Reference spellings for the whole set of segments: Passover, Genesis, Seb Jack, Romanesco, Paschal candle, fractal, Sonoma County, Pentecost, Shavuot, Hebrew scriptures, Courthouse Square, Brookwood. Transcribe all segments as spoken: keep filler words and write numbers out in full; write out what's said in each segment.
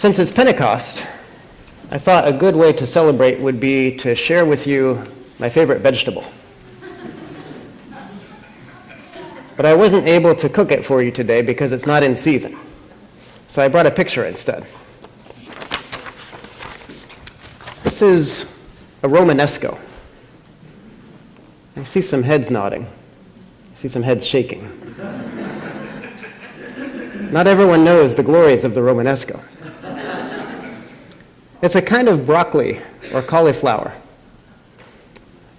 Since it's Pentecost, I thought a good way to celebrate would be to share with you my favorite vegetable. But I wasn't able to cook it for you today because it's not in season. So I brought a picture instead. This is a Romanesco. I see some heads nodding. I see some heads shaking. Not everyone knows the glories of the Romanesco. It's a kind of broccoli or cauliflower.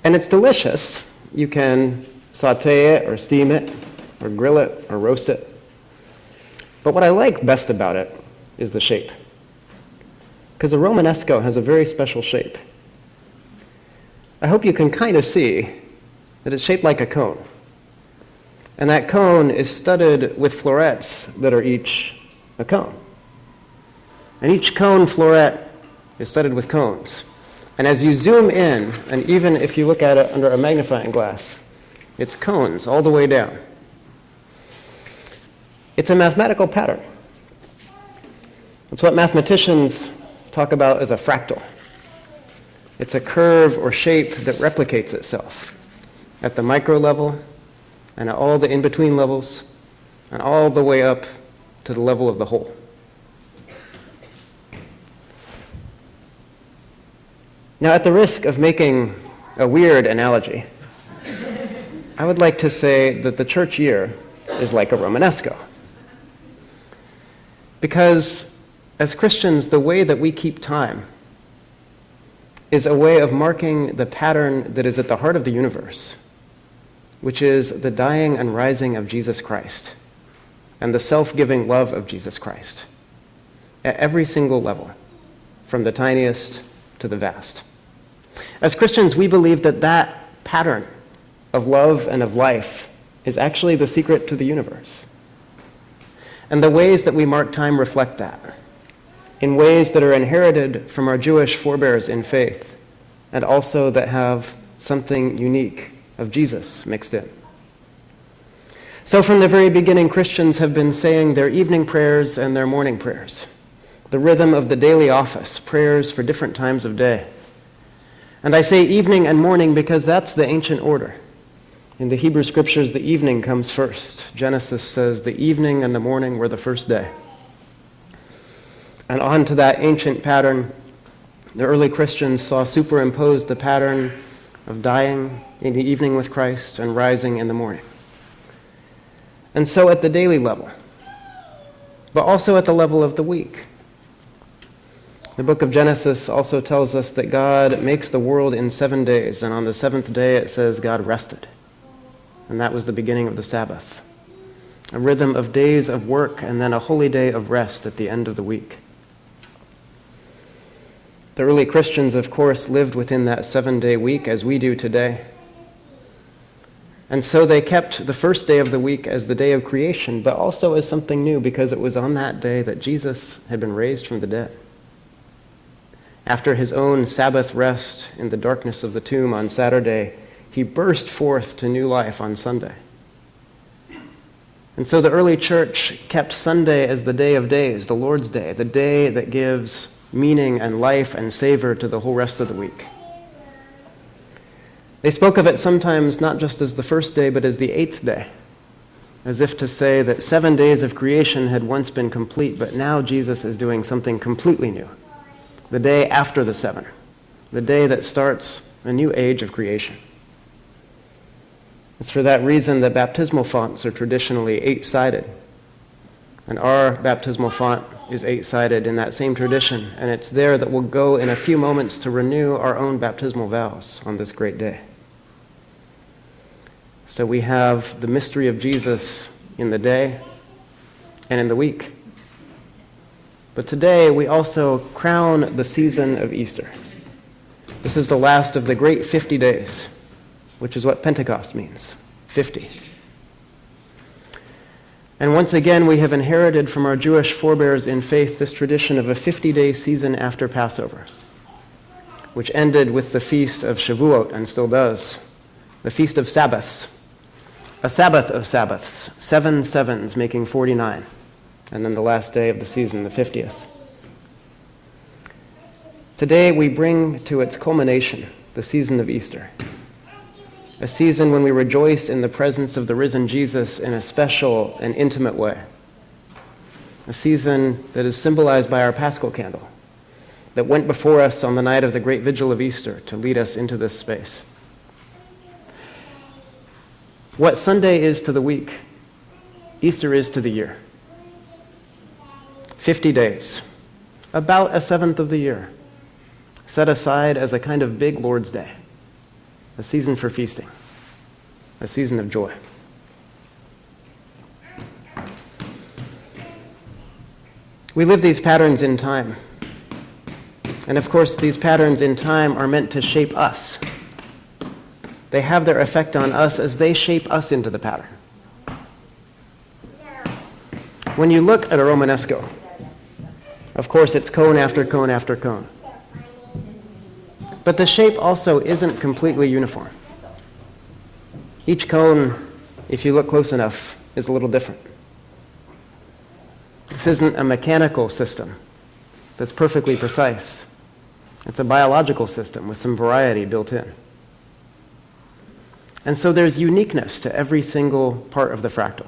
And it's delicious. You can saute it or steam it or grill it or roast it. But what I like best about it is the shape. Because a Romanesco has a very special shape. I hope you can kind of see that it's shaped like a cone. And that cone is studded with florets that are each a cone. And each cone floret is studded with cones. And as you zoom in, and even if you look at it under a magnifying glass, it's cones all the way down. It's a mathematical pattern. It's what mathematicians talk about as a fractal. It's a curve or shape that replicates itself at the micro level and at all the in-between levels and all the way up to the level of the whole. Now, at the risk of making a weird analogy, I would like to say that the church year is like a Romanesco. Because as Christians, the way that we keep time is a way of marking the pattern that is at the heart of the universe, which is the dying and rising of Jesus Christ and the self-giving love of Jesus Christ at every single level, from the tiniest to the vast. As Christians, we believe that that pattern of love and of life is actually the secret to the universe. And the ways that we mark time reflect that, in ways that are inherited from our Jewish forebears in faith, and also that have something unique of Jesus mixed in. So from the very beginning, Christians have been saying their evening prayers and their morning prayers, the rhythm of the daily office, prayers for different times of day. And I say evening and morning because that's the ancient order. In the Hebrew scriptures, the evening comes first. Genesis says the evening and the morning were the first day. And onto that ancient pattern, the early Christians saw superimposed the pattern of dying in the evening with Christ and rising in the morning. And so at the daily level, but also at the level of the week. The book of Genesis also tells us that God makes the world in seven days, and on the seventh day it says God rested. And that was the beginning of the Sabbath, a rhythm of days of work and then a holy day of rest at the end of the week. The early Christians, of course, lived within that seven-day week as we do today. And so they kept the first day of the week as the day of creation, but also as something new because it was on that day that Jesus had been raised from the dead. After his own Sabbath rest in the darkness of the tomb on Saturday, he burst forth to new life on Sunday. And so the early church kept Sunday as the day of days, the Lord's day, the day that gives meaning and life and savor to the whole rest of the week. They spoke of it sometimes not just as the first day, but as the eighth day, as if to say that seven days of creation had once been complete, but now Jesus is doing something completely new, the day after the seven, the day that starts a new age of creation. It's for that reason that baptismal fonts are traditionally eight-sided. And our baptismal font is eight-sided in that same tradition, and it's there that we'll go in a few moments to renew our own baptismal vows on this great day. So we have the mystery of Jesus in the day and in the week. But today we also crown the season of Easter. This is the last of the great fifty days. Which is what Pentecost means, fifty. And once again, we have inherited from our Jewish forebears in faith this tradition of a fifty-day season after Passover, which ended with the feast of Shavuot, and still does, the feast of Sabbaths, a Sabbath of Sabbaths, seven sevens making forty-nine, and then the last day of the season, the fiftieth, Today we bring to its culmination the season of Easter, a season when we rejoice in the presence of the risen Jesus in a special and intimate way, a season that is symbolized by our Paschal candle that went before us on the night of the great vigil of Easter to lead us into this space. What Sunday is to the week, Easter is to the year. Fifty days, about a seventh of the year, set aside as a kind of big Lord's Day, a season for feasting, a season of joy. We live these patterns in time. And of course, these patterns in time are meant to shape us. They have their effect on us as they shape us into the pattern. When you look at a Romanesco, of course, it's cone after cone after cone. But the shape also isn't completely uniform. Each cone, if you look close enough, is a little different. This isn't a mechanical system that's perfectly precise. It's a biological system with some variety built in. And so there's uniqueness to every single part of the fractal,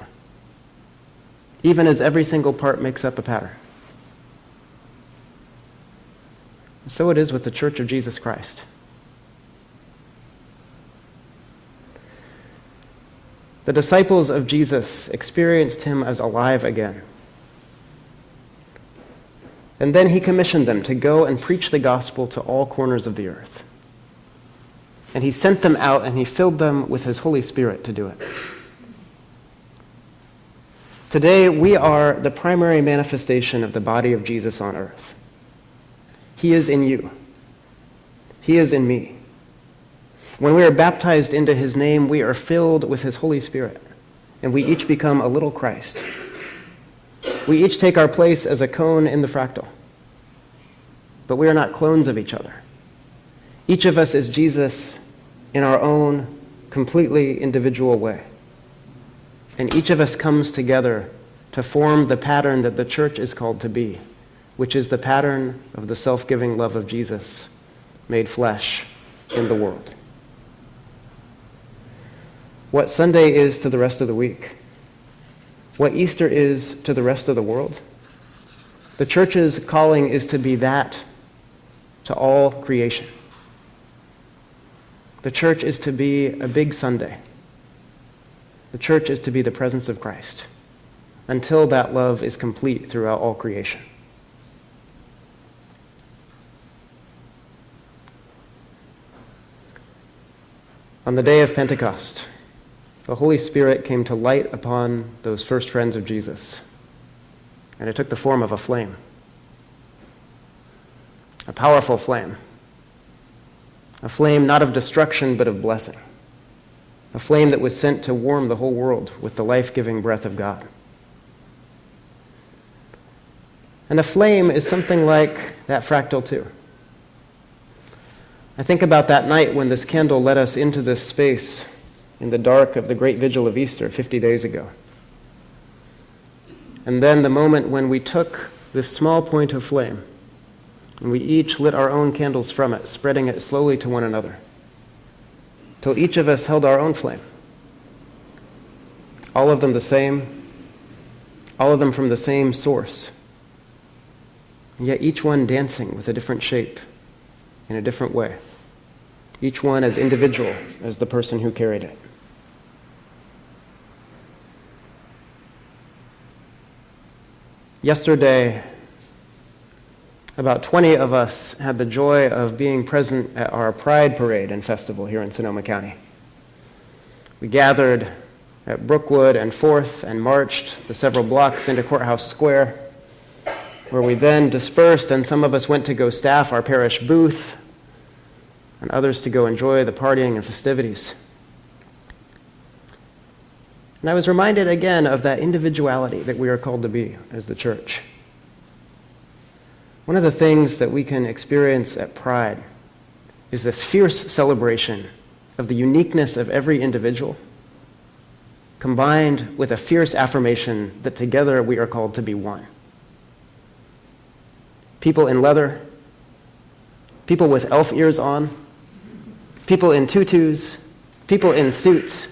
even as every single part makes up a pattern. So it is with the Church of Jesus Christ. The disciples of Jesus experienced him as alive again. And then he commissioned them to go and preach the gospel to all corners of the earth. And he sent them out and he filled them with his Holy Spirit to do it. Today, we are the primary manifestation of the body of Jesus on earth. He is in you. He is in me. When we are baptized into his name, we are filled with his Holy Spirit, and we each become a little Christ. We each take our place as a cone in the fractal, but we are not clones of each other. Each of us is Jesus in our own completely individual way, and each of us comes together to form the pattern that the church is called to be, which is the pattern of the self-giving love of Jesus made flesh in the world. What Sunday is to the rest of the week, what Easter is to the rest of the world, the church's calling is to be that to all creation. The church is to be a big Sunday. The church is to be the presence of Christ until that love is complete throughout all creation. On the day of Pentecost, the Holy Spirit came to light upon those first friends of Jesus, and it took the form of a flame, a powerful flame, a flame not of destruction but of blessing, a flame that was sent to warm the whole world with the life-giving breath of God. And a flame is something like that fractal too. I think about that night when this candle led us into this space in the dark of the great vigil of Easter fifty days ago. And then the moment when we took this small point of flame and we each lit our own candles from it, spreading it slowly to one another, till each of us held our own flame. All of them the same, all of them from the same source, and yet each one dancing with a different shape, in a different way, each one as individual as the person who carried it. Yesterday, about twenty of us had the joy of being present at our Pride Parade and Festival here in Sonoma County. We gathered at Brookwood and fourth and marched the several blocks into Courthouse Square, where we then dispersed, and some of us went to go staff our parish booth, and others to go enjoy the partying and festivities. And I was reminded again of that individuality that we are called to be as the church. One of the things that we can experience at Pride is this fierce celebration of the uniqueness of every individual, combined with a fierce affirmation that together we are called to be one. People in leather, people with elf ears on, people in tutus, people in suits,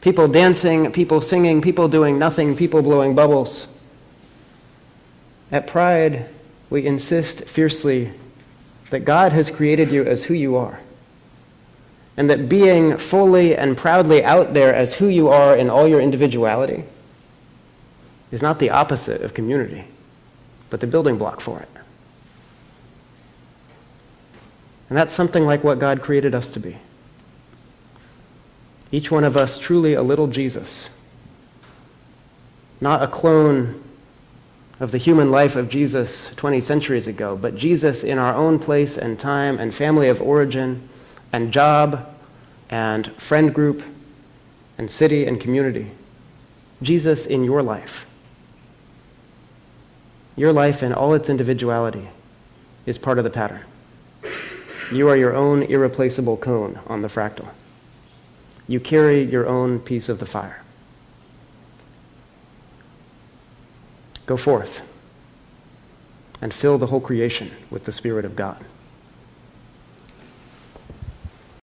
people dancing, people singing, people doing nothing, people blowing bubbles. At Pride, we insist fiercely that God has created you as who you are, and that being fully and proudly out there as who you are in all your individuality is not the opposite of community, but the building block for it. And that's something like what God created us to be. Each one of us truly a little Jesus, not a clone of the human life of Jesus twenty centuries ago, but Jesus in our own place and time and family of origin and job and friend group and city and community. Jesus in your life. Your life in all its individuality is part of the pattern. You are your own irreplaceable cone on the fractal. You carry your own piece of the fire. Go forth and fill the whole creation with the Spirit of God.